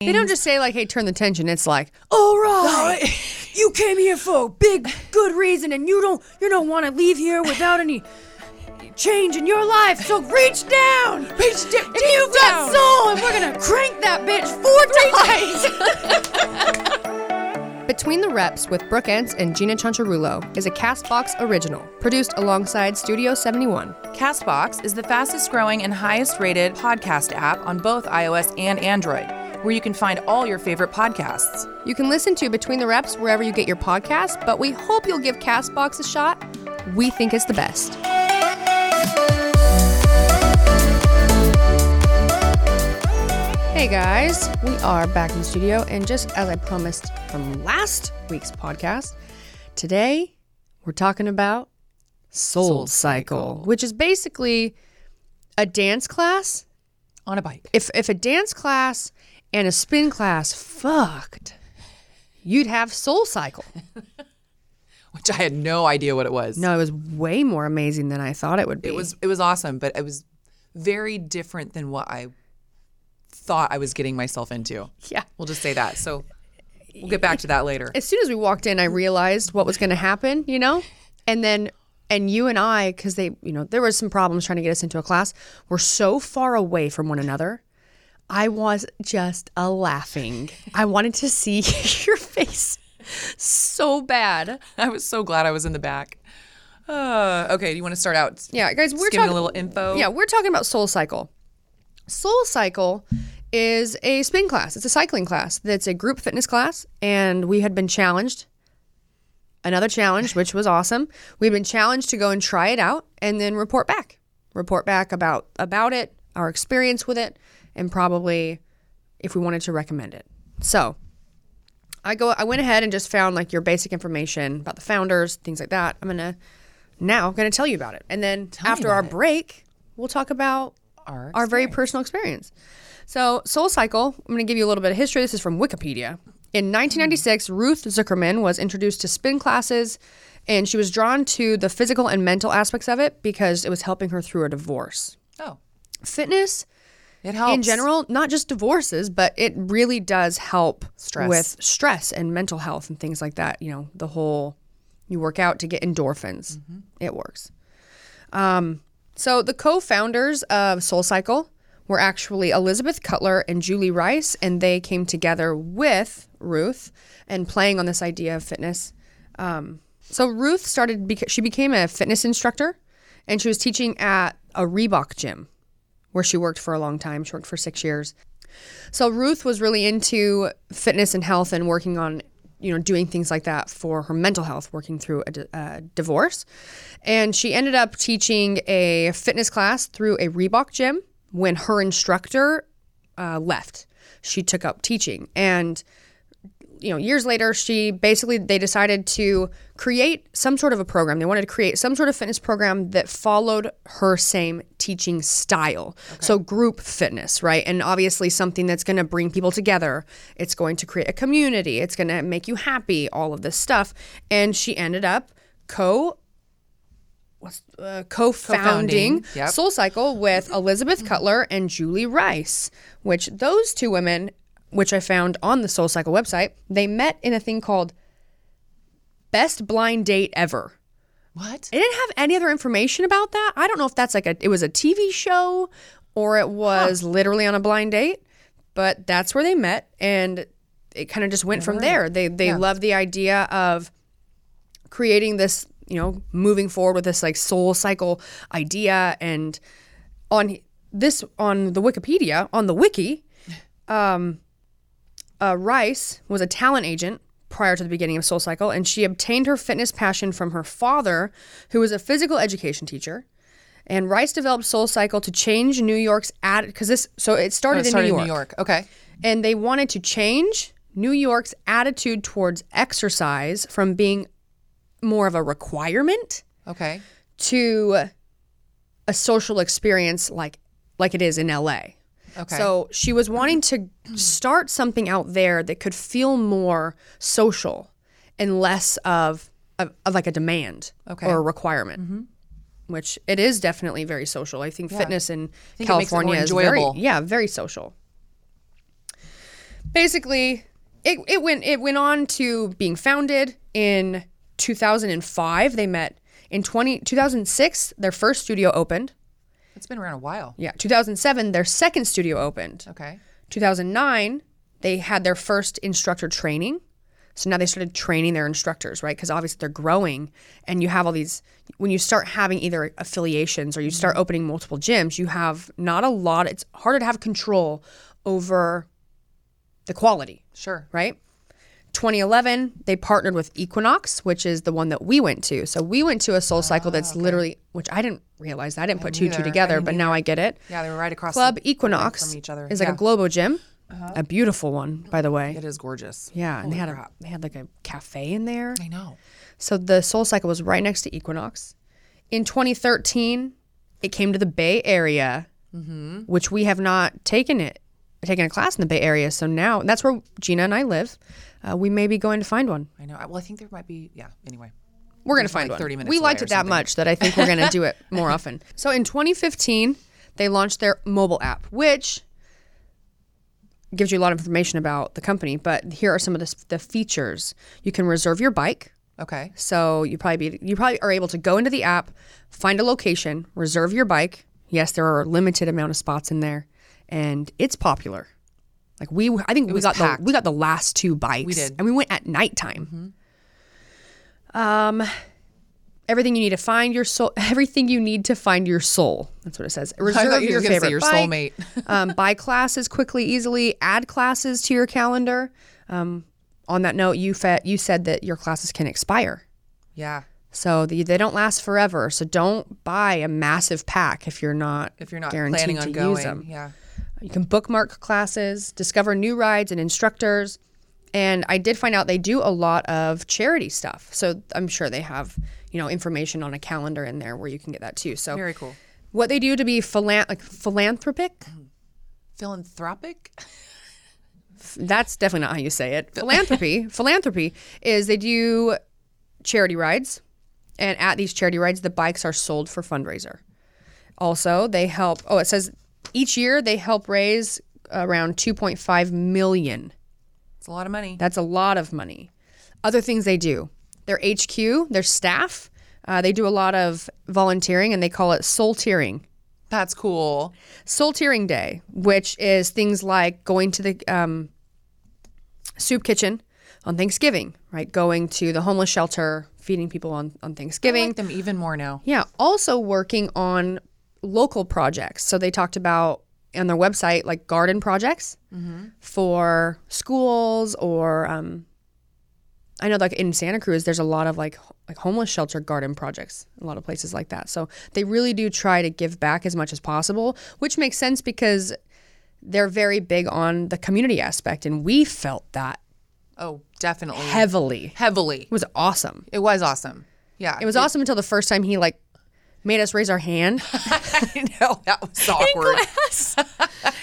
They don't just say like, hey, turn the tension. It's like, all right. You came here for a big, good reason, and you don't want to leave here without any change in your life, so reach down. If you've got soul, and we're going to crank that bitch 4 times. Between the Reps with Brooke Entz and Gina Chancharulo is a Castbox original, produced alongside Studio 71. Castbox is the fastest growing and highest rated podcast app on both iOS and Android, where you can find all your favorite podcasts. You can listen to Between the Reps wherever you get your podcasts, but we hope you'll give Castbox a shot. We think it's the best. Hey guys, we are back in the studio, and just as I promised from last week's podcast, today we're talking about SoulCycle, which is basically a dance class on a bike. If a dance class and a spin class fucked, you'd have SoulCycle. Which I had no idea what it was. No, it was way more amazing than I thought it would be. It was awesome, but it was very different than what I thought I was getting myself into. Yeah. We'll just say that. So we'll get back to that later. As soon as we walked in, I realized what was going to happen, you know? And you and I, because they, you know, there was some problems trying to get us into a class, were so far away from one another. I was just laughing. I wanted to see your face so bad. I was so glad I was in the back. Okay, do you want to start out? Yeah, guys, we're talking a little info. Yeah, we're talking about SoulCycle. SoulCycle is a spin class. It's a cycling class. That's a group fitness class, and we had been challenged. Another challenge, which was awesome. We'd been challenged to go and try it out, and then report back about it, our experience with it, and probably if we wanted to recommend it. So I went ahead and just found like your basic information about the founders, things like that. I'm gonna tell you about it, and then after our break, we'll talk about our very personal experience. So SoulCycle, I'm going to give you a little bit of history. This is from Wikipedia. In 1996, Ruth Zukerman was introduced to spin classes, and she was drawn to the physical and mental aspects of it because it was helping her through a divorce. Oh. Fitness, it helps in general, not just divorces, but it really does help with stress and mental health and things like that. You know, the whole, you work out to get endorphins. Mm-hmm. It works. So the co-founders of SoulCycle were actually Elizabeth Cutler and Julie Rice, and they came together with Ruth and playing on this idea of fitness. So Ruth she became a fitness instructor, and she was teaching at a Reebok gym where she worked for a long time. She worked for 6 years. So Ruth was really into fitness and health and working on, you know, doing things like that for her mental health, working through a divorce. And she ended up teaching a fitness class through a Reebok gym when her instructor left. She took up teaching. And, you know, years later, they decided to create some sort of a program. They wanted to create some sort of fitness program that followed her same teaching style. Okay. So group fitness, right? And obviously something that's going to bring people together. It's going to create a community. It's going to make you happy, all of this stuff. And she ended up co-founding SoulCycle with Elizabeth Cutler and Julie Rice, which those two women, which I found on the SoulCycle website, they met in a thing called Best Blind Date Ever. What? I didn't have any other information about that. I don't know if that's like it was a TV show or it was literally on a blind date, but that's where they met, and it kind of just went from there. They loved the idea of creating this, you know, moving forward with this like SoulCycle idea, and on the wiki, Rice was a talent agent prior to the beginning of SoulCycle, and she obtained her fitness passion from her father, who was a physical education teacher. And Rice developed SoulCycle to change New York's attitude, it started in New York. Okay. And they wanted to change New York's attitude towards exercise from being more of a requirement, okay, to a social experience like it is in LA. Okay. So she was wanting to start something out there that could feel more social and less of like a demand, okay, or a requirement, mm-hmm, which it is definitely very social. I think fitness in California is very social. basically, it went on to being founded in 2005. They met in 2006. Their first studio opened. It's been around a while. Yeah. 2007, their second studio opened. Okay. 2009, they had their first instructor training. So now they started training their instructors, right? Because obviously they're growing, and you have all these, when you start having either affiliations or you start opening multiple gyms, you have not a lot, it's harder to have control over the quality. Sure. Right? 2011, they partnered with Equinox, which is the one that we went to. So we went to a SoulCycle that's okay. Literally, which I didn't realize. I didn't put two together, but now I get it. Yeah, they were right across Club Equinox from each other. Is like a Globo gym. Uh-huh. A beautiful one, by the way. It is gorgeous. Yeah, and they had like a cafe in there. I know. So the SoulCycle was right next to Equinox. In 2013, it came to the Bay Area, which we have not taken a class in the Bay Area. So now that's where Gina and I live. We may be going to find one. I know. Well, I think there might be. Yeah. Anyway, we're gonna find like 30 minutes. We liked it that much that I think we're gonna do it more often. So in 2015, they launched their mobile app, which gives you a lot of information about the company, but here are some of the features. You can reserve your bike. Okay. So you probably are able to go into the app, find a location, reserve your bike. Yes, there are a limited amount of spots in there, and it's popular. Like we got the last two bikes. We did, and we went at nighttime. Mm-hmm. Everything you need to find your soul. That's what it says. Reserve I thought you your were favorite say your bike. Soulmate. Buy classes quickly, easily. Add classes to your calendar. On that note, you said that your classes can expire. Yeah. So they don't last forever. So don't buy a massive pack if you're not guaranteed planning on going. Use them. Yeah. You can bookmark classes, discover new rides and instructors. And I did find out they do a lot of charity stuff. So I'm sure they have, information on a calendar in there where you can get that too. So very cool. What they do to be philanthropic? Philanthropic? That's definitely not how you say it. Philanthropy is they do charity rides. And at these charity rides, the bikes are sold for fundraiser. Also, they help. Oh, it says each year they help raise around $2.5 million. That's a lot of money. Other things they do. Their HQ, their staff, they do a lot of volunteering, and they call it soul tearing. That's cool. Soul tearing day, which is things like going to the soup kitchen on Thanksgiving, right? Going to the homeless shelter, feeding people on Thanksgiving. I like them even more now. Yeah. Also working on local projects. So they talked about on their website, like garden projects for schools or I know like in Santa Cruz, there's a lot of like homeless shelter garden projects, a lot of places like that. So they really do try to give back as much as possible, which makes sense because they're very big on the community aspect. And we felt that. Oh, definitely. Heavily. It was awesome. Yeah. It was awesome until the first time he made us raise our hand. I know, that was awkward.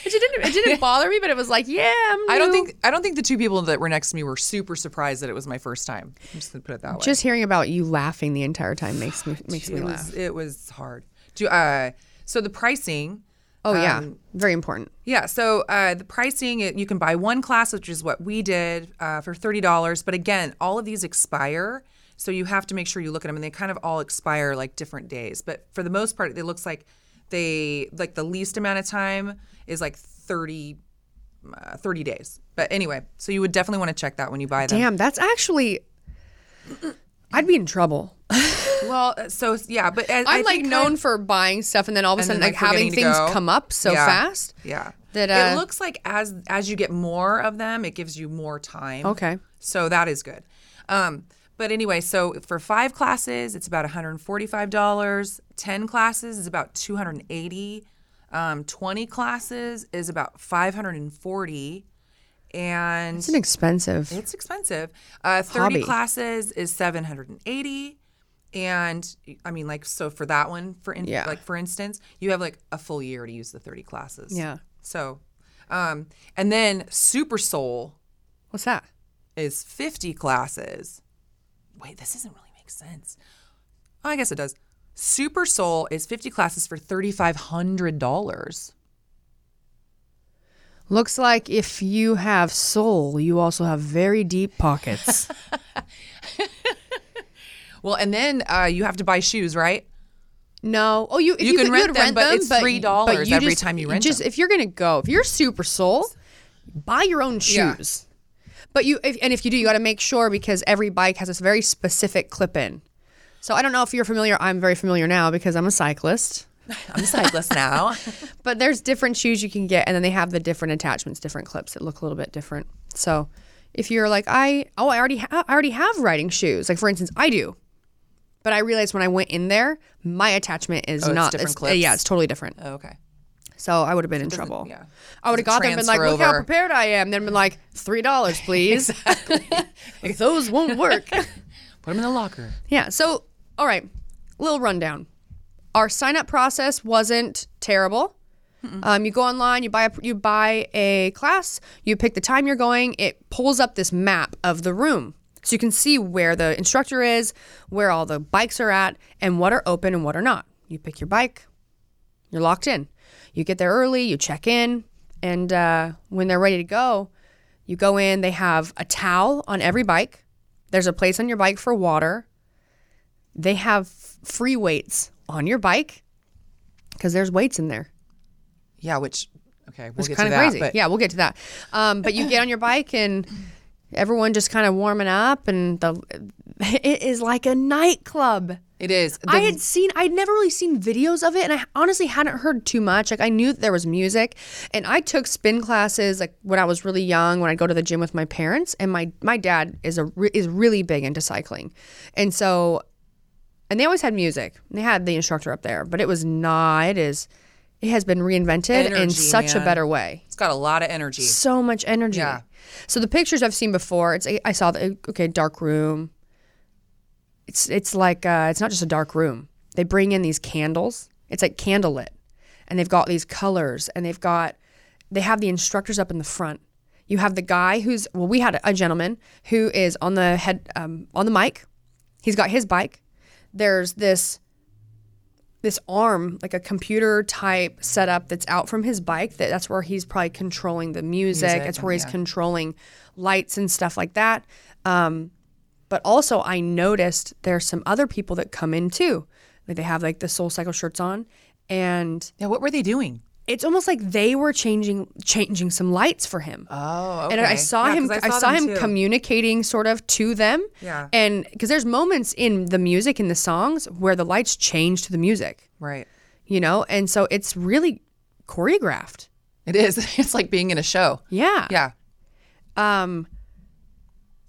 It didn't bother me, but it was like, yeah, I'm new. I don't think the two people that were next to me were super surprised that it was my first time. I'm just gonna put it that way. Just hearing about you laughing the entire time makes me laugh. It was hard. So the pricing. Oh yeah, very important. Yeah, so the pricing, you can buy one class, which is what we did for $30. But again, all of these expire. So you have to make sure you look at them, and they kind of all expire like different days. But for the most part, it looks like the least amount of time is like 30 days. But anyway, so you would definitely want to check that when you buy them. Damn, that's actually, I'd be in trouble. Well, so yeah, but I'm known for buying stuff and then all of a sudden like having things come up so fast. Yeah. That, it looks like as you get more of them, it gives you more time. Okay. So that is good. But anyway, so for 5 classes, it's about $145. 10 classes is about $280. 20 classes is about $540. And it's expensive. It's expensive. 30 hobby. Classes is $780. And I mean, so for that one, for instance, you have a full year to use the 30 classes. Yeah. So, and then Super Soul. What's that? Is 50 classes. Wait, this doesn't really make sense. Oh, I guess it does. Super Soul is 50 classes for $3,500. Looks like if you have soul, you also have very deep pockets. Well, and then you have to buy shoes, right? No. Oh, you can rent them, but it's $3 every time you rent them. If you're going to go, if you're super soul, buy your own shoes. Yeah. But if you do, you got to make sure, because every bike has this very specific clip-in. So I don't know if you're familiar. I'm very familiar now because I'm a cyclist. But there's different shoes you can get, and then they have the different attachments, different clips that look a little bit different. So if you're like, I already have riding shoes. Like, for instance, I do. But I realized when I went in there, my attachment is not. It's different clips? Yeah, it's totally different. Oh, okay. So I would have been in trouble. Yeah. I would have got there and been like, look how prepared I am. Then been like, $3, please. Exactly. Like, those won't work. Put them in the locker. Yeah. So, all right. Little rundown. Our sign-up process wasn't terrible. You go online, you buy a class, you pick the time you're going. It pulls up this map of the room. So you can see where the instructor is, where all the bikes are at, and what are open and what are not. You pick your bike, you're locked in. You get there early, you check in, and when they're ready to go, you go in. They have a towel on every bike. There's a place on your bike for water. They have free weights on your bike because there's weights in there. Yeah, we'll get to that. It's kind of crazy. But... yeah, we'll get to that. But you get on your bike and... everyone just kind of warming up, and it is like a nightclub. It is. I'd never really seen videos of it, and I honestly hadn't heard too much. Like, I knew that there was music, and I took spin classes like when I was really young, when I'd go to the gym with my parents, and my dad is really big into cycling. And so, and they always had music. They had the instructor up there, but it has been reinvented in such a better way. It's got a lot of energy. So much energy. Yeah. So the pictures I've seen before, dark room. It's like it's not just a dark room. They bring in these candles. It's like candlelit, and they've got these colors, and they have the instructors up in the front. You have the guy we had a gentleman who is on the head on the mic. He's got his bike. There's this arm, like a computer type setup that's out from his bike, that's where he's probably controlling the music. That's where he's controlling lights and stuff like that. But also I noticed there's some other people that come in too. Like, they have like the SoulCycle shirts on, and yeah, what were they doing? It's almost like they were changing some lights for him. Oh, okay. And I saw him communicating sort of to them. Yeah. And because there's moments in the music, in the songs, where the lights change to the music. Right. You know, and so it's really choreographed. It is. It's like being in a show. Yeah. Yeah.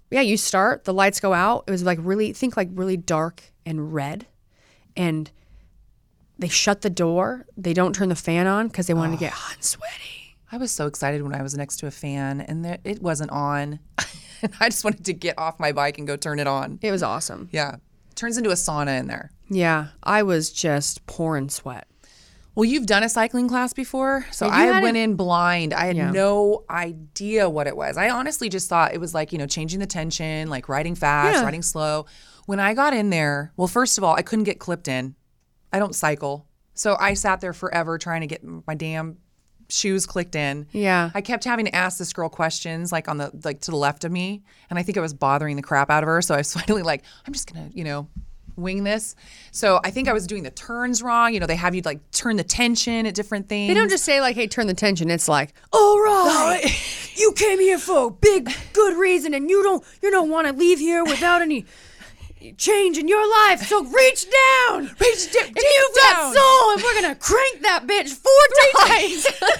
Yeah. You start. The lights go out. It was like really dark and red, and they shut the door. They don't turn the fan on because they wanted to get hot and sweaty. I was so excited when I was next to a fan, and it wasn't on. I just wanted to get off my bike and go turn it on. It was awesome. Yeah. Turns into a sauna in there. Yeah. I was just pouring sweat. Well, you've done a cycling class before, so I went in blind. I had no idea what it was. I honestly just thought it was like, you know, changing the tension, like riding fast, riding slow. When I got in there, well, first of all, I couldn't get clipped in. I don't cycle. So I sat there forever trying to get my damn shoes clicked in. Yeah. I kept having to ask this girl questions, like on the to the left of me, and I think I was bothering the crap out of her. So I was finally like, I'm just going to, you know, wing this. So I think I was doing the turns wrong. You know, they have you like turn the tension at different things. They don't just say like, hey, turn the tension. It's like, all right, you came here for a big good reason, and you don't want to leave here without any change in your life, so reach down. If you've got soul, and we're gonna crank that bitch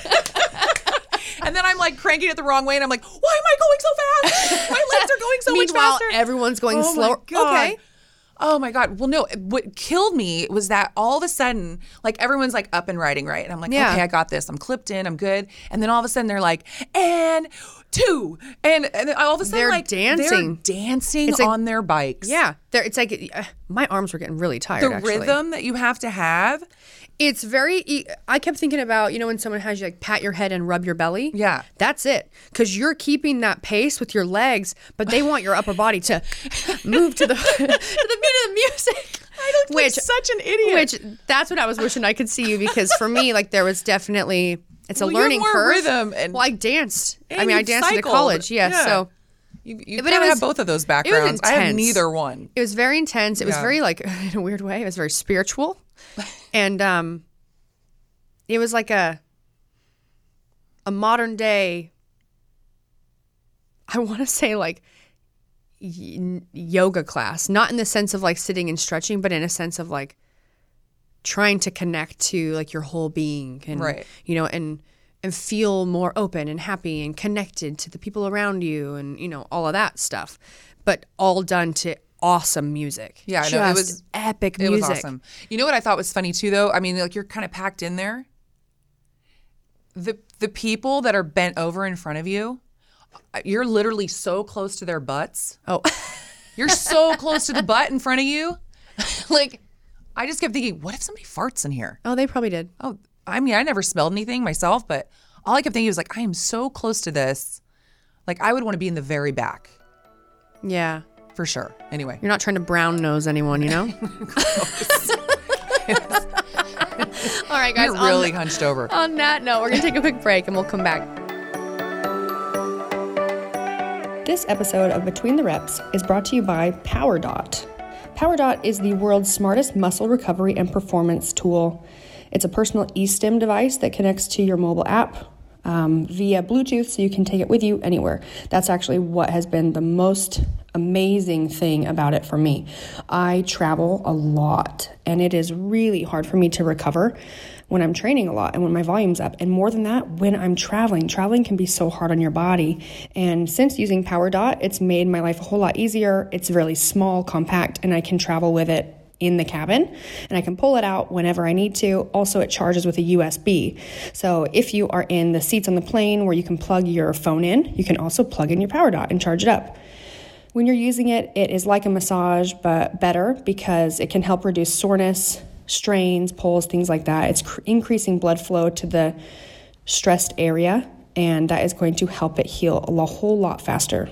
4 times. And then I'm like cranking it the wrong way, and I'm like, why am I going so fast? My legs are going so much faster. Meanwhile, everyone's going slower. Okay. Oh my God. Well, no, what killed me was that all of a sudden, like, everyone's like up and riding right, and I'm like, okay, I got this. I'm clipped in. I'm good. And then all of a sudden they're like, and 2, and all of a sudden they're dancing like, on their bikes. Yeah, it's like my arms were getting really tired. The rhythm that you have to have, it's very. I kept thinking about, you know, when someone has you like pat your head and rub your belly. Yeah, that's it, because you're keeping that pace with your legs, but they want your upper body to move to the beat of the music. You're such an idiot. That's what I was wishing I could see you, because for me, like, there was definitely. It's a learning curve. Rhythm and, well, I danced. I mean, I danced in college. Yeah, yeah. So you kind of have both of those backgrounds. I have neither one. It was very intense. It was very, like, in a weird way, it was very spiritual. And it was like a modern day, I want to say, like, yoga class. Not in the sense of, like, sitting and stretching, but in a sense of, like, trying to connect to, like, your whole being and, you know, and feel more open and happy and connected to the people around you and, you know, all of that stuff, but all done to awesome music. Yeah, I know. It was epic music. It was awesome. You know what I thought was funny too, though? I mean, like, you're kind of packed in there. The people that are bent over in front of you, you're literally so close to their butts. Oh. You're so close to the butt in front of you. Like, I just kept thinking, what if somebody farts in here? Oh, they probably did. Oh, I mean, I never smelled anything myself, but all I kept thinking was, like, I am so close to this. Like, I would want to be in the very back. Yeah. For sure. Anyway. You're not trying to brown nose anyone, you know? Gross. All right, guys. You're really hunched over. On that note, we're going to take a quick break and we'll come back. This episode of Between the Reps is brought to you by PowerDot. PowerDot is the world's smartest muscle recovery and performance tool. It's a personal eStim device that connects to your mobile app via Bluetooth, so you can take it with you anywhere. That's actually what has been the most amazing thing about it for me. I travel a lot, and it is really hard for me to recover when I'm training a lot and when my volume's up. And more than that, when I'm traveling. Traveling can be so hard on your body. And since using PowerDot, it's made my life a whole lot easier. It's really small, compact, and I can travel with it in the cabin, and I can pull it out whenever I need to. Also, it charges with a USB. So if you are in the seats on the plane where you can plug your phone in, you can also plug in your PowerDot and charge it up. When you're using it, it is like a massage, but better, because it can help reduce soreness, strains, pulls, things like that. It's increasing blood flow to the stressed area, and that is going to help it heal a whole lot faster.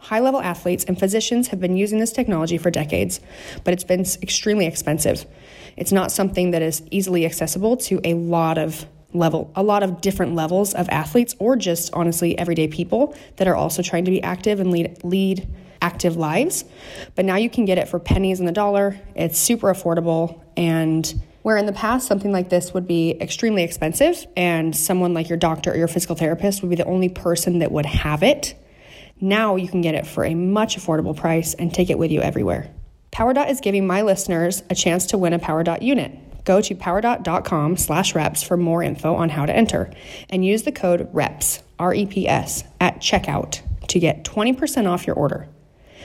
High-level athletes and physicians have been using this technology for decades, but it's been extremely expensive. It's not something that is easily accessible to a lot of different levels of athletes, or just honestly everyday people that are also trying to be active and lead active lives. But now you can get it for pennies on the dollar. It's super affordable, and where in the past something like this would be extremely expensive and someone like your doctor or your physical therapist would be the only person that would have it, now you can get it for a much affordable price and take it with you everywhere. PowerDot is giving my listeners a chance to win a PowerDot unit. Go to powerdot.com/reps for more info on how to enter, and use the code REPS, R-E-P-S, at checkout to get 20% off your order.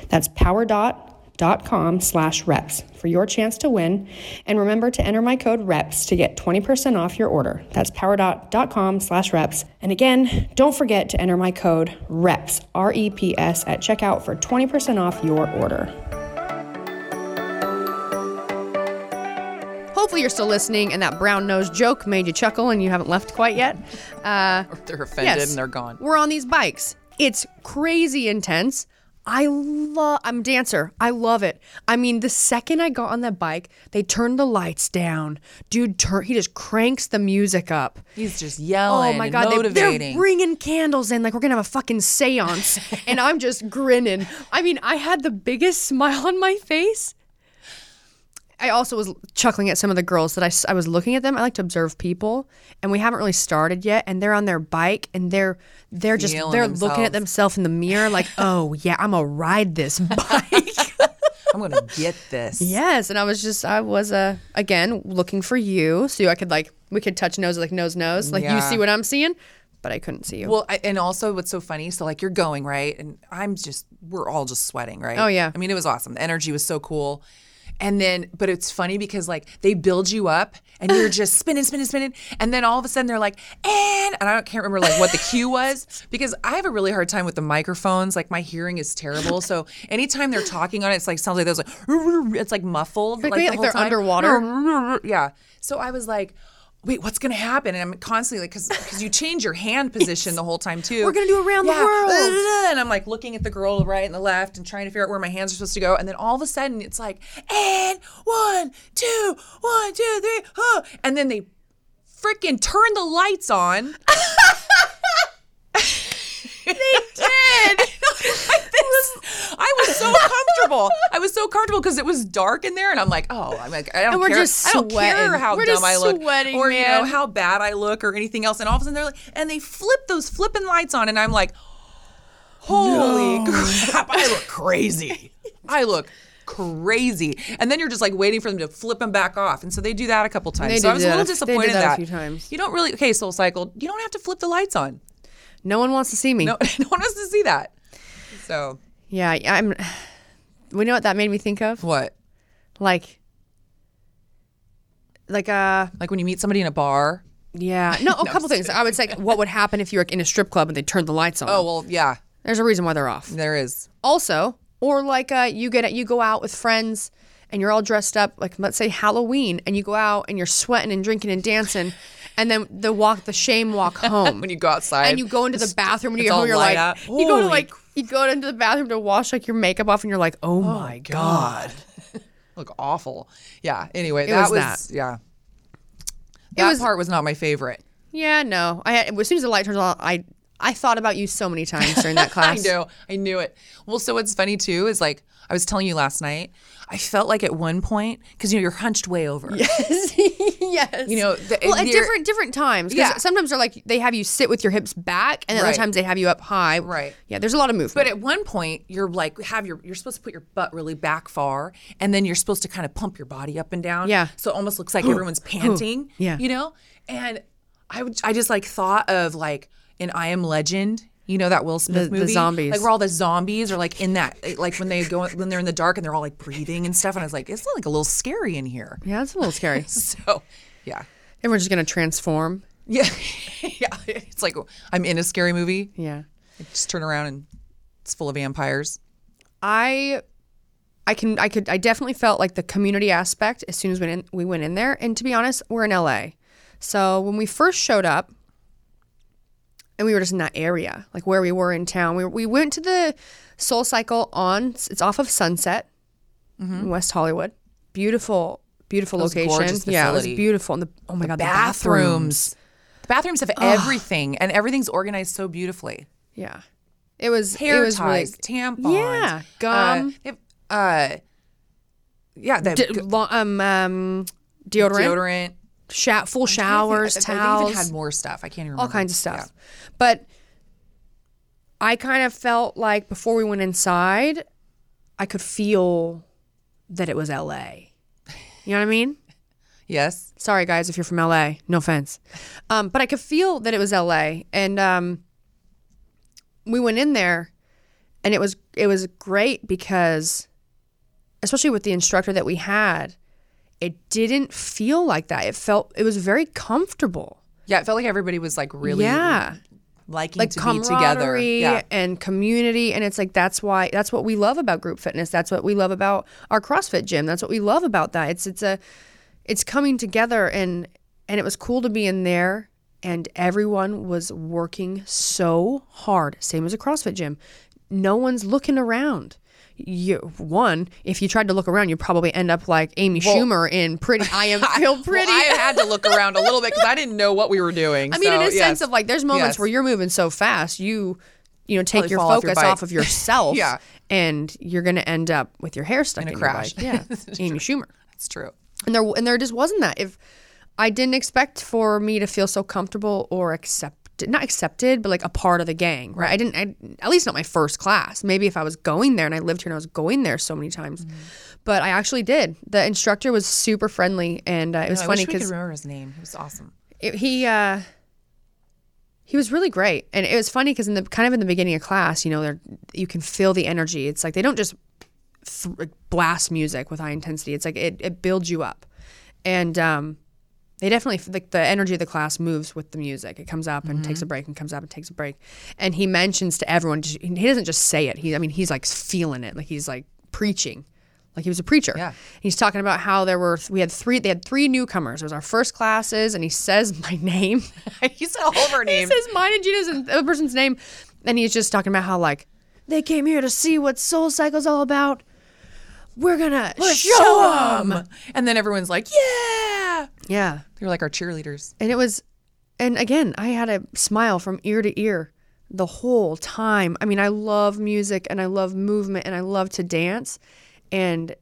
That's powerdot.com/reps for your chance to win. And remember to enter my code REPS to get 20% off your order. That's powerdot.com/reps. And again, don't forget to enter my code REPS, R-E-P-S, at checkout for 20% off your order. Hopefully you're still listening, and that brown-nosed joke made you chuckle and you haven't left quite yet. Or they're offended and they're gone. We're on these bikes. It's crazy intense. I'm a dancer. I love it. I mean, the second I got on that bike, they turned the lights down. Dude, he just cranks the music up. He's just yelling. Oh my God, they're bringing candles in like we're gonna have a fucking seance, and I'm just grinning. I mean, I had the biggest smile on my face. I also was chuckling at some of the girls that I was looking at them. I like to observe people, and we haven't really started yet. And they're on their bike, and they're just looking at themselves in the mirror, like, "Oh yeah, I'm gonna ride this bike. I'm gonna get this." Yes, and I was again looking for you, so I could we could touch noses, like nose, like you see what I'm seeing, but I couldn't see you. Well, and also what's so funny? So like you're going right, and we're all just sweating, right? Oh yeah. I mean, it was awesome. The energy was so cool. And then, but it's funny because like they build you up and you're just spinning. And then all of a sudden they're like, and I can't remember like what the cue was, because I have a really hard time with the microphones. Like my hearing is terrible. So anytime they're talking on it, it's like, sounds like those like, it's like muffled. Like they're time. Underwater. Yeah. So I was like, wait, what's going to happen? And I'm constantly like, because you change your hand position the whole time too. We're going to do around the world. And I'm like looking at the girl to the right and the left and trying to figure out where my hands are supposed to go. And then all of a sudden it's like, and 1, 2, 1, 2, 3, huh. And then they freaking turned the lights on. They did. I was so comfortable. I was so comfortable because it was dark in there, and I'm like, oh, I'm like, I don't care. Just I don't care how dumb I look, sweating, or you know how bad I look, or anything else. And all of a sudden they're like, and they flip those flipping lights on, and I'm like, holy crap, I look crazy. I look crazy. And then you're just like waiting for them to flip them back off. And so they do that a couple times. So I was a little disappointed in that. They did that a few times. You don't really, okay, SoulCycle, you don't have to flip the lights on. No one wants to see me. No one wants to see that. So yeah, we know what that made me think of. What? Like when you meet somebody in a bar. Yeah. No, a couple things. I would say, what would happen if you were in a strip club and they turned the lights on? Oh well, yeah. There's a reason why they're off. There is. Also, or like you go out with friends and you're all dressed up, like let's say Halloween, and you go out and you're sweating and drinking and dancing. And then the shame walk home. When you go outside. And you go into the bathroom when you get home, you're like, you go into the bathroom to wash like your makeup off and you're like, oh my God. Look awful. Yeah. Anyway, yeah. That part was not my favorite. Yeah, no. As soon as the light turns on, I thought about you so many times during that class. I know. I knew it. Well, so what's funny too is like, I was telling you last night, I felt like at one point, because you're hunched way over. Yes. Yes. You know, at different times. Yeah. Sometimes they're like, they have you sit with your hips back, and then other times they have you up high. Right. Yeah, there's a lot of movement. But at one point, you're like, you're supposed to put your butt really back far, and then you're supposed to kind of pump your body up and down. Yeah. So it almost looks like everyone's panting. Yeah. You know? And I just like thought of like an I Am Legend. You know that Will Smith movie? The zombies. Like where all the zombies are like in that, like when they're in the dark and they're all like breathing and stuff. And I was like, it's like a little scary in here. Yeah, it's a little scary. So, yeah. Everyone's just going to transform. Yeah. Yeah. It's like, I'm in a scary movie. Yeah. I just turn around and it's full of vampires. I definitely felt like the community aspect as soon as we went in there. And to be honest, we're in LA. So when we first showed up, and we were just in that area, like where we were in town. We went to the SoulCycle it's off of Sunset in West Hollywood. Beautiful, beautiful location. Yeah, it was beautiful. And the bathrooms. The bathrooms have everything, and everything's organized so beautifully. Yeah, it was hair ties, tampons, gum, deodorant. Full showers, towels. They even had more stuff. I can't even remember. All kinds of stuff. Yeah. But I kind of felt like before we went inside, I could feel that it was LA. You know what I mean? Yes. Sorry, guys, if you're from LA. No offense. But I could feel that it was LA. And we went in there, and it was great because, especially with the instructor that we had, it didn't feel like that. It was very comfortable. Yeah, it felt like everybody was like really liking like to be together. Yeah. And community. And it's like that's what we love about group fitness. That's what we love about our CrossFit gym. That's what we love about that. It's coming together, and it was cool to be in there, and everyone was working so hard. Same as a CrossFit gym. No one's looking around. If you tried to look around, you'd probably end up like Amy Schumer in Pretty. I Feel Pretty. I had to look around a little bit because I didn't know what we were doing. I mean, in a sense of like, there's moments where you're moving so fast, you take your focus off of yourself, and you're going to end up with your hair stuck in a crash. Yeah, Amy Schumer. That's true. And there just wasn't that. If I didn't expect for me to feel so comfortable or accepted, but like a part of the gang, right? At least not my first class. Maybe if I was going there and I lived here and I was going there so many times, but I actually did. The instructor was super friendly, and it was funny because I wish we could remember his name. He was awesome. He was really great, and it was funny because in the beginning of class, you know, you can feel the energy. It's like they don't just blast music with high intensity. It's like it builds you up, and they definitely, like the energy of the class moves with the music. It comes up and takes a break and comes up and takes a break. And he mentions to everyone, he doesn't just say it. He's like feeling it. Like he's like preaching. Like he was a preacher. Yeah. He's talking about how they had three newcomers. It was our first classes, and he says my name. He said all of her names. He says mine and Gina's and the person's name. And he's just talking about how like, they came here to see what SoulCycle's all about. We're going to show them. And then everyone's like, yeah. Yeah. They were like our cheerleaders. And it was, and again, I had a smile from ear to ear the whole time. I mean, I love music and I love movement and I love to dance. And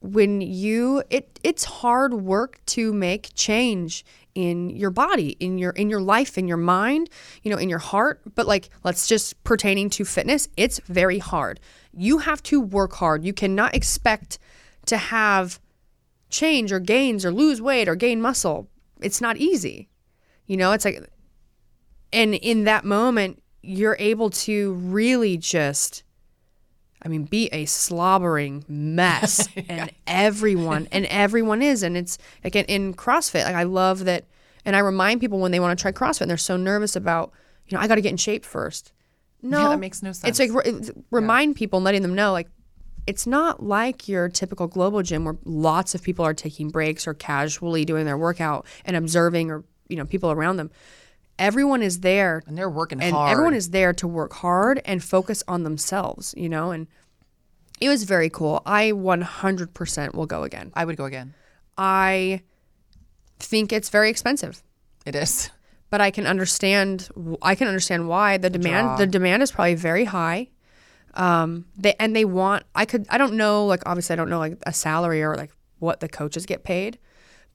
when you, it's hard work to make change in your body, in your life, in your mind, you know, in your heart. But like, let's just pertaining to fitness, it's very hard. You have to work hard. You cannot expect to have change or gains or lose weight or gain muscle. It's not easy. You know, it's like, and in that moment, you're able to really just, I mean, be a slobbering mess. Yeah. and everyone is. And it's, again, in CrossFit, like I love that. And I remind people when they want to try CrossFit and they're so nervous about, you know, I got to get in shape first. No, yeah, that makes no sense. It's like remind people and letting them know, like, it's not like your typical global gym where lots of people are taking breaks or casually doing their workout and observing, or, you know, people around them. Everyone is there. And they're working hard. And everyone is there to work hard and focus on themselves, you know. And it was very cool. I 100% will go again. I would go again. I think it's very expensive. It is. But I can understand why. The demand is probably very high. I don't know, obviously, a salary or like what the coaches get paid,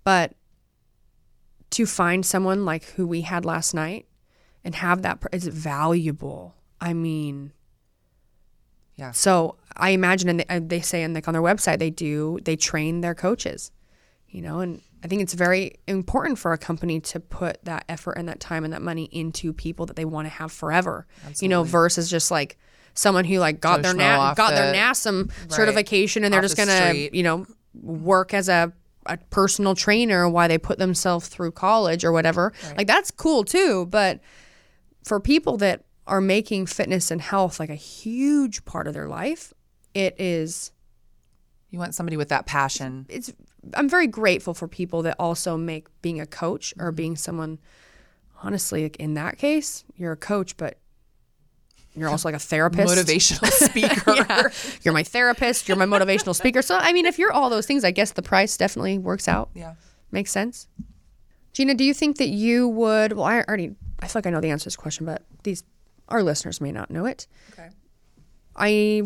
but to find someone like who we had last night and have that is valuable. I mean, yeah. So I imagine, and they say, and like on their website, they train their coaches, you know, and I think it's very important for a company to put that effort and that time and that money into people that they want to have forever. Absolutely. You know, versus just like someone who like got their NASM certification and they're just gonna, you know, work as a personal trainer while they put themselves through college or whatever. Right. Like that's cool too. But for people that are making fitness and health like a huge part of their life, it is. You want somebody with that passion. I'm very grateful for people that also make being a coach or being someone, honestly, like in that case, you're a coach, but you're also like a therapist. Motivational speaker. Yeah. You're my therapist. You're my motivational speaker. So, I mean, if you're all those things, I guess the price definitely works out. Yeah. Makes sense. Gina, do you think that you would... Well, I feel like I know the answer to this question, but our listeners may not know it. Okay.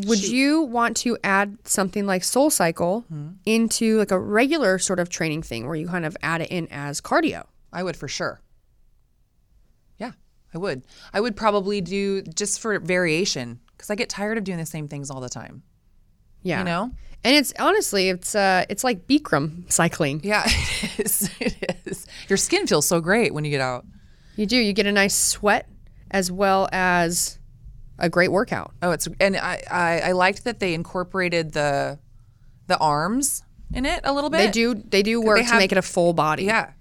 Would you want to add something like SoulCycle into like a regular sort of training thing where you kind of add it in as cardio? I would for sure. I would probably do just for variation because I get tired of doing the same things all the time. Yeah. You know? And it's honestly, it's like Bikram cycling. Yeah, it is. It is. Your skin feels so great when you get out. You do. You get a nice sweat as well as a great workout. Oh, I liked that they incorporated the arms in it a little bit. They do work to make it a full body. Yeah.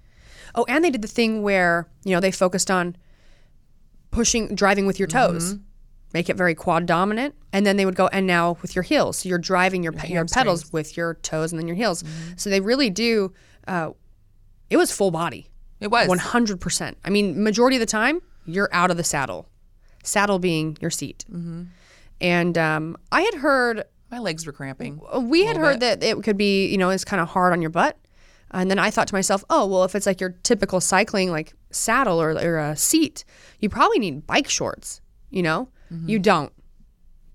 Oh, and they did the thing where, you know, they focused on driving with your toes, make it very quad dominant, and then they would go, and now with your heels. So you're driving your pedals with your toes and then your heels. Mm-hmm. So they really do. It was full body. It was 100%. I mean, majority of the time you're out of the saddle. Saddle being your seat. Mm-hmm. And I had heard my legs were cramping. We had heard that it could be, you know, it's kind of hard on your butt. And then I thought to myself, oh, well, if it's like your typical cycling, like saddle or a seat, you probably need bike shorts, you know? Mm-hmm. You don't.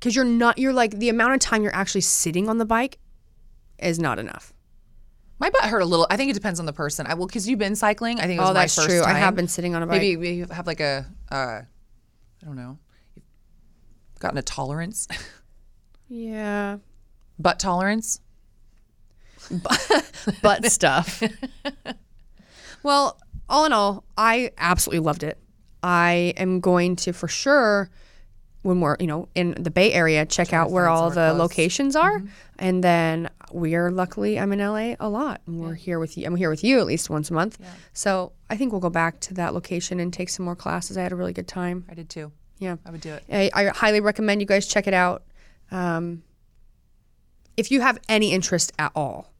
Because you're like, the amount of time you're actually sitting on the bike is not enough. My butt hurt a little. I think it depends on the person. Because you've been cycling. I think it was my first time. Oh, that's true. I have been sitting on a bike. Maybe you have like a, I don't know, you've gotten a tolerance. Yeah. Butt tolerance. Butt stuff. Well, all in all, I absolutely loved it. I am going to for sure, when we're, you know, in the Bay Area, check out where all the locations are. Mm-hmm. And then I'm in LA a lot, and we're here with you. I'm here with you at least once a month. Yeah. So I think we'll go back to that location and take some more classes. I had a really good time. I did too. Yeah, I would do it. I highly recommend you guys check it out. If you have any interest at all.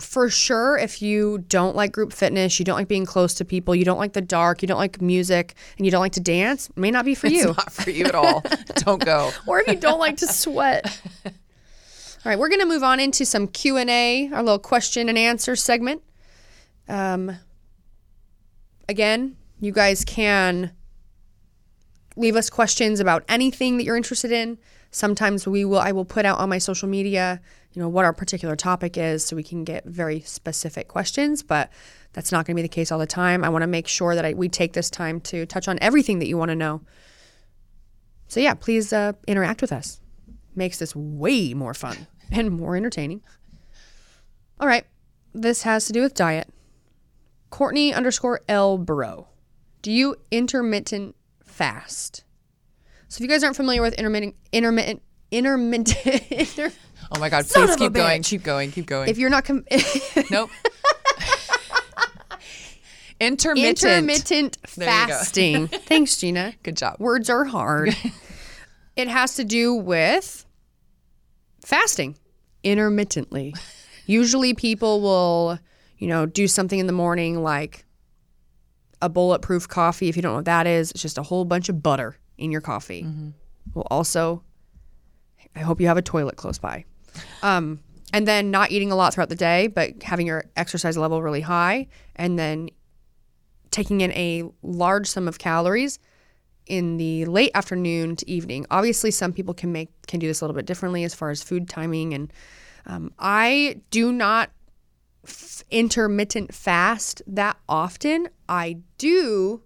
For sure, if you don't like group fitness, you don't like being close to people, you don't like the dark, you don't like music, and you don't like to dance, it may not be for you. It's not for you at all. Don't go. Or if you don't like to sweat. All right, we're going to move on into some Q&A, our little question and answer segment. Again, you guys can leave us questions about anything that you're interested in. Sometimes I will put out on my social media, what our particular topic is so we can get very specific questions, but that's not going to be the case all the time. I want to make sure that we take this time to touch on everything that you want to know. So yeah, please interact with us. Makes this way more fun and more entertaining. All right. This has to do with diet. Courtney_L Bro. Do you intermittent fast? So if you guys aren't familiar with intermittent oh my God, please keep going. If you're not nope. Intermittent fasting. Thanks, Gina. Good job. Words are hard. It has to do with fasting intermittently. Usually people will, do something in the morning like a bulletproof coffee. If you don't know what that is, it's just a whole bunch of butter in your coffee. Mm-hmm. Well, also, I hope you have a toilet close by. And then not eating a lot throughout the day, but having your exercise level really high, and then taking in a large sum of calories in the late afternoon to evening. Obviously, some people can do this a little bit differently as far as food timing. And I do not intermittent fast that often. I do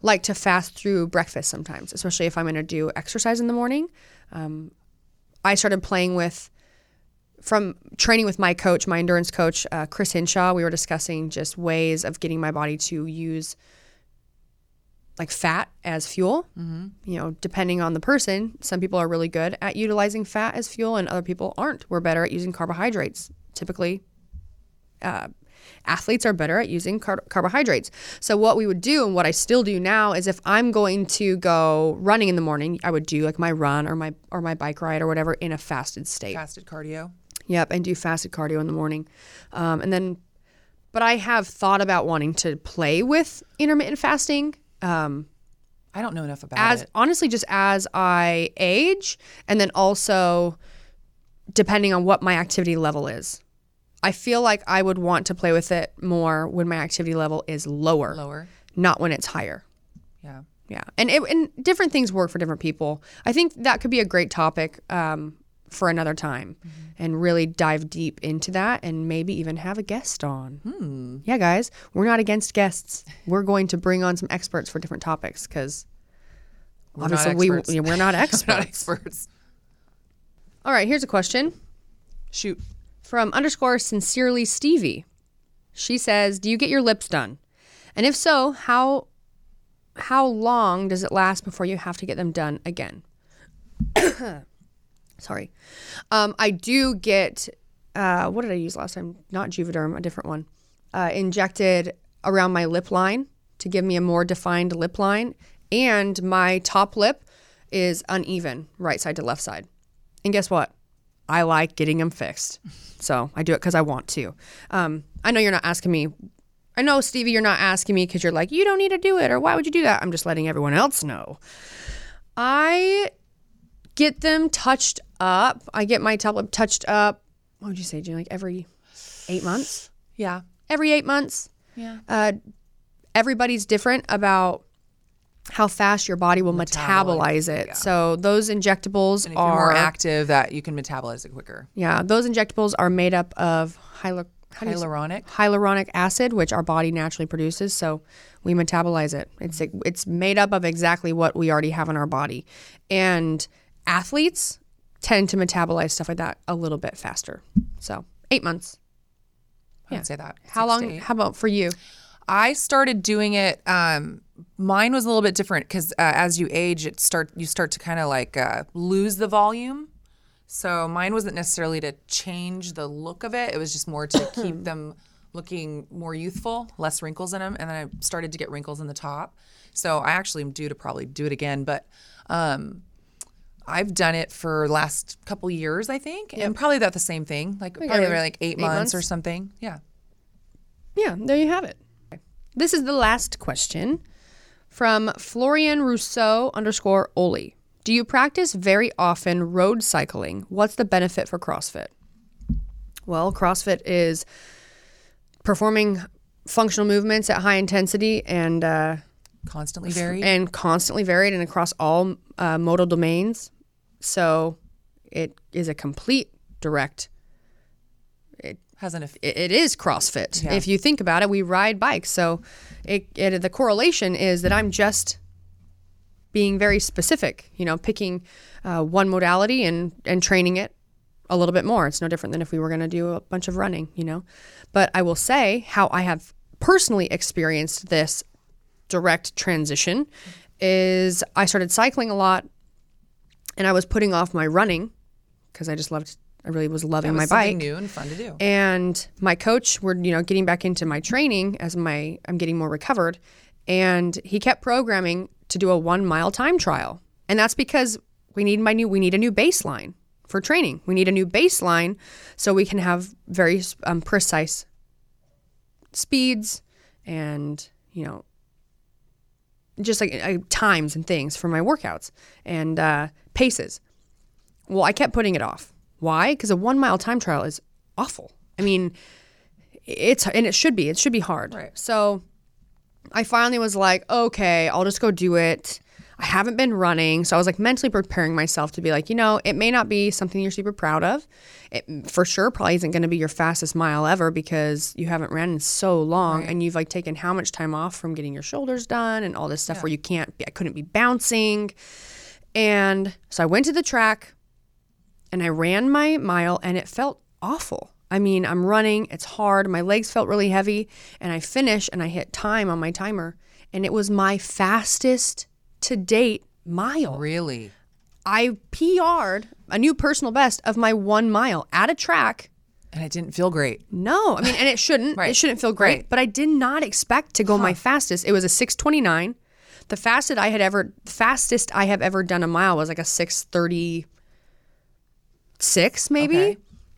like to fast through breakfast sometimes, especially if I'm going to do exercise in the morning. I started training with my coach, my endurance coach, Chris Hinshaw. We were discussing just ways of getting my body to use like fat as fuel. Mm-hmm. Depending on the person, some people are really good at utilizing fat as fuel and other people aren't. We're better at using carbohydrates. Typically, athletes are better at using carbohydrates. So what we would do, and what I still do now, is if I'm going to go running in the morning, I would do like my run or my bike ride or whatever in a fasted state. Fasted cardio. Yep, and do fasted cardio in the morning. But I have thought about wanting to play with intermittent fasting. I don't know enough about it. Honestly, just as I age, and then also depending on what my activity level is. I feel like I would want to play with it more when my activity level is lower. Not when it's higher. Yeah. Yeah. And different things work for different people. I think that could be a great topic for another time, mm-hmm. and really dive deep into that and maybe even have a guest on. Hmm. Yeah, guys, we're not against guests. We're going to bring on some experts for different topics because obviously we're not experts. We're not experts. All right, here's a question. Shoot. From _sincerely Stevie. She says, do you get your lips done? And if so, how long does it last before you have to get them done again? Sorry. I do get, what did I use last time? Not Juvederm, a different one. Injected around my lip line to give me a more defined lip line. And my top lip is uneven, right side to left side. And guess what? I like getting them fixed. So I do it because I want to. I know, Stevie, you're not asking me because you're like, you don't need to do it, or why would you do that? I'm just letting everyone else know. I get them touched up. I get my top lip touched up. What would you say, Gina? Like every 8 months? Yeah. Every 8 months. Yeah. Everybody's different about how fast your body will metabolize it. Yeah. So those injectables and if are you're more active, that you can metabolize it quicker. Yeah, those injectables are made up of hyaluronic acid, which our body naturally produces, so we metabolize it. It's made up of exactly what we already have in our body. And athletes tend to metabolize stuff like that a little bit faster. So 8 months. I would say that. How long? How about for you? I started doing it. Mine was a little bit different because as you age, you start to kind of like lose the volume. So mine wasn't necessarily to change the look of it. It was just more to keep them looking more youthful, less wrinkles in them. And then I started to get wrinkles in the top. So I actually am due to probably do it again. But I've done it for the last couple years, I think. Yep. And probably about the same thing, like probably like eight months or something. Yeah. Yeah, there you have it. This is the last question from Florian Rousseau _Oli. Do you practice very often road cycling? What's the benefit for CrossFit? Well, CrossFit is performing functional movements at high intensity and constantly varied and across all modal domains. So it is a complete direct. It is CrossFit. Yeah. If you think about it, we ride bikes. So the correlation is that I'm just being very specific, picking one modality and training it a little bit more. It's no different than if we were going to do a bunch of running, But I will say how I have personally experienced this direct transition is I started cycling a lot and I was putting off my running because I really was loving my bike. Something new and fun to do. And my coach, we're getting back into my training as I'm getting more recovered, and he kept programming to do a 1 mile time trial. And that's because we need a new baseline for training. We need a new baseline so we can have very precise speeds and, just like times and things for my workouts and paces. Well, I kept putting it off. Why? Because a 1 mile time trial is awful. I mean, it should be hard. Right. So I finally was like, okay, I'll just go do it. I haven't been running. So I was like mentally preparing myself to be like, it may not be something you're super proud of. It for sure probably isn't going to be your fastest mile ever because you haven't ran in so long. Right. And you've like taken how much time off from getting your shoulders done and all this stuff where I couldn't be bouncing. And so I went to the track and I ran my mile and it felt awful. I mean, I'm running, it's hard, my legs felt really heavy, and I finished and I hit time on my timer, and it was my fastest to date mile. Really? I PR'd a new personal best of my 1 mile at a track. And it didn't feel great. No, I mean, and it shouldn't. Right. It shouldn't feel great, right. But I did not expect to go my fastest. It was a 6:29. The fastest I have ever done a mile was like a 6:36 maybe. Okay.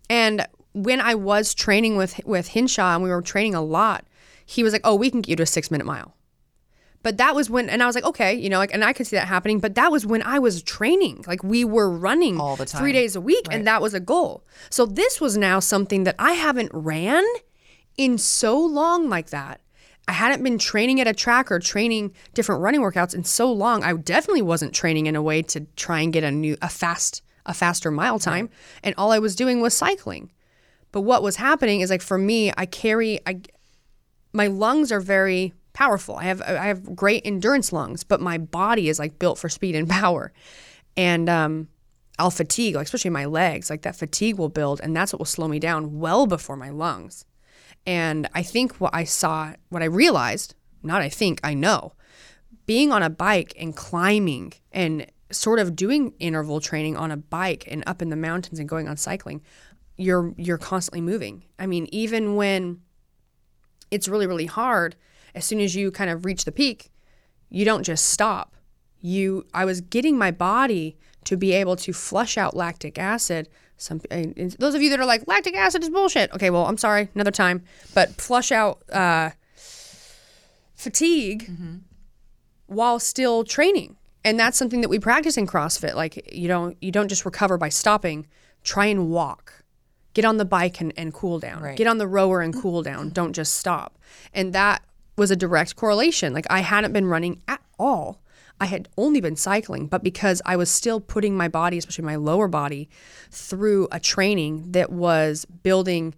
And when I was training with Hinshaw and we were training a lot, he was like, oh, we can get you to a 6 minute mile. But that was when, and I was like, okay, and I could see that happening. But that was when I was training. Like we were running all the time, 3 days a week, right. And that was a goal. So this was now something that I haven't ran in so long like that. I hadn't been training at a track or training different running workouts in so long. I definitely wasn't training in a way to try and get a faster mile time. Right. And all I was doing was cycling. But what was happening is, like, for me, my lungs are very powerful. I have great endurance lungs, but my body is like built for speed and power. And I'll fatigue, like especially my legs, like that fatigue will build, and that's what will slow me down well before my lungs. And I think I know, being on a bike and climbing and sort of doing interval training on a bike and up in the mountains and going on cycling, you're constantly moving. I mean, even when it's really, really hard, as soon as you kind of reach the peak, you don't just stop. I was getting my body to be able to flush out lactic acid. Those of you that are like, lactic acid is bullshit. Okay, well, I'm sorry, another time. But flush out fatigue while still training. And that's something that we practice in CrossFit. Like, you don't just recover by stopping. Try and walk. Get on the bike and cool down. Right. Get on the rower and cool down. Don't just stop. And that was a direct correlation. Like, I hadn't been running at all. I had only been cycling. But because I was still putting my body, especially my lower body, through a training that was building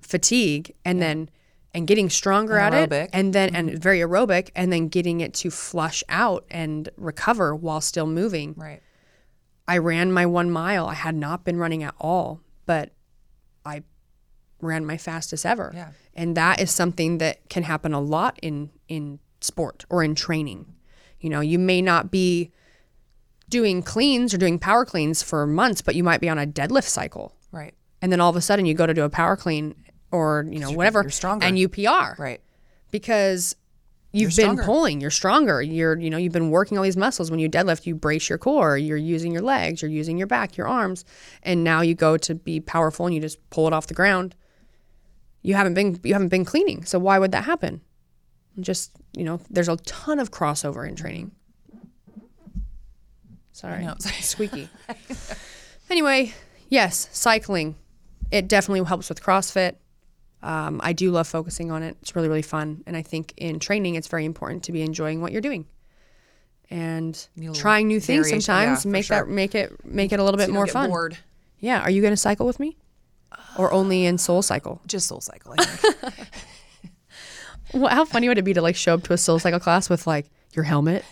fatigue and getting stronger and at it. And very aerobic. And then getting it to flush out and recover while still moving. Right. I ran my 1 mile. I had not been running at all. But I ran my fastest ever. Yeah. And that is something that can happen a lot in sport or in training. You may not be doing cleans or doing power cleans for months, but you might be on a deadlift cycle. Right. And then all of a sudden you go to do a power clean or, whatever. You're stronger. And you PR. Right. Because you've been pulling, you're stronger. You've been working all these muscles. When you deadlift, you brace your core, you're using your legs, you're using your back, your arms, and now you go to be powerful and you just pull it off the ground. You haven't been cleaning. So why would that happen? Just, there's a ton of crossover in training. Sorry. No, squeaky. Anyway, yes, cycling. It definitely helps with CrossFit. I do love focusing on it. It's really, really fun. And I think in training, it's very important to be enjoying what you're doing and trying new things sometimes. Yeah, make it a little bit more fun. Bored. Yeah. Are you going to cycle with me, or only in SoulCycle? Just SoulCycle, I think. Well, how funny would it be to like show up to a SoulCycle class with like your helmet?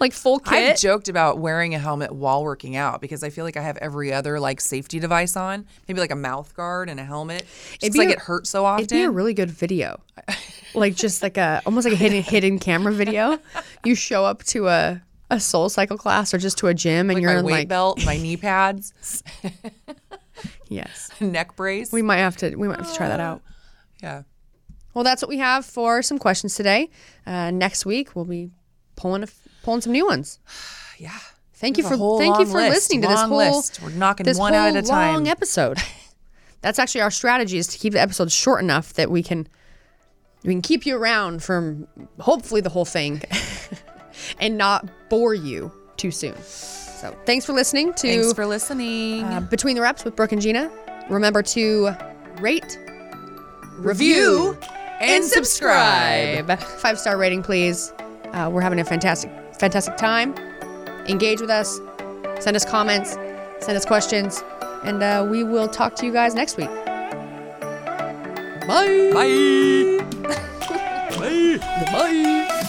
Like full kit. I've joked about wearing a helmet while working out because I feel like I have every other like safety device on. Maybe like a mouth guard and a helmet. It's like it hurts so often. It'd be a really good video. Like just like almost like a hidden camera video. You show up to a SoulCycle class or just to a gym and like you're in like my weight belt, my knee pads. Yes. Neck brace. We might have to try that out. Yeah. Well, that's what we have for some questions today. Next week we'll be pulling some new ones. Yeah. Thank you for listening to this whole list. We're knocking one out at a time. Long episode. That's actually our strategy, is to keep the episodes short enough that we can keep you around for hopefully the whole thing and not bore you too soon. So thanks for listening. Between the Reps with Brooke and Gina. Remember to rate, review, and subscribe. 5-star rating, please. We're having a fantastic time. Engage with us. Send us comments. Send us questions. And we will talk to you guys next week. Bye. Bye. Bye. Bye.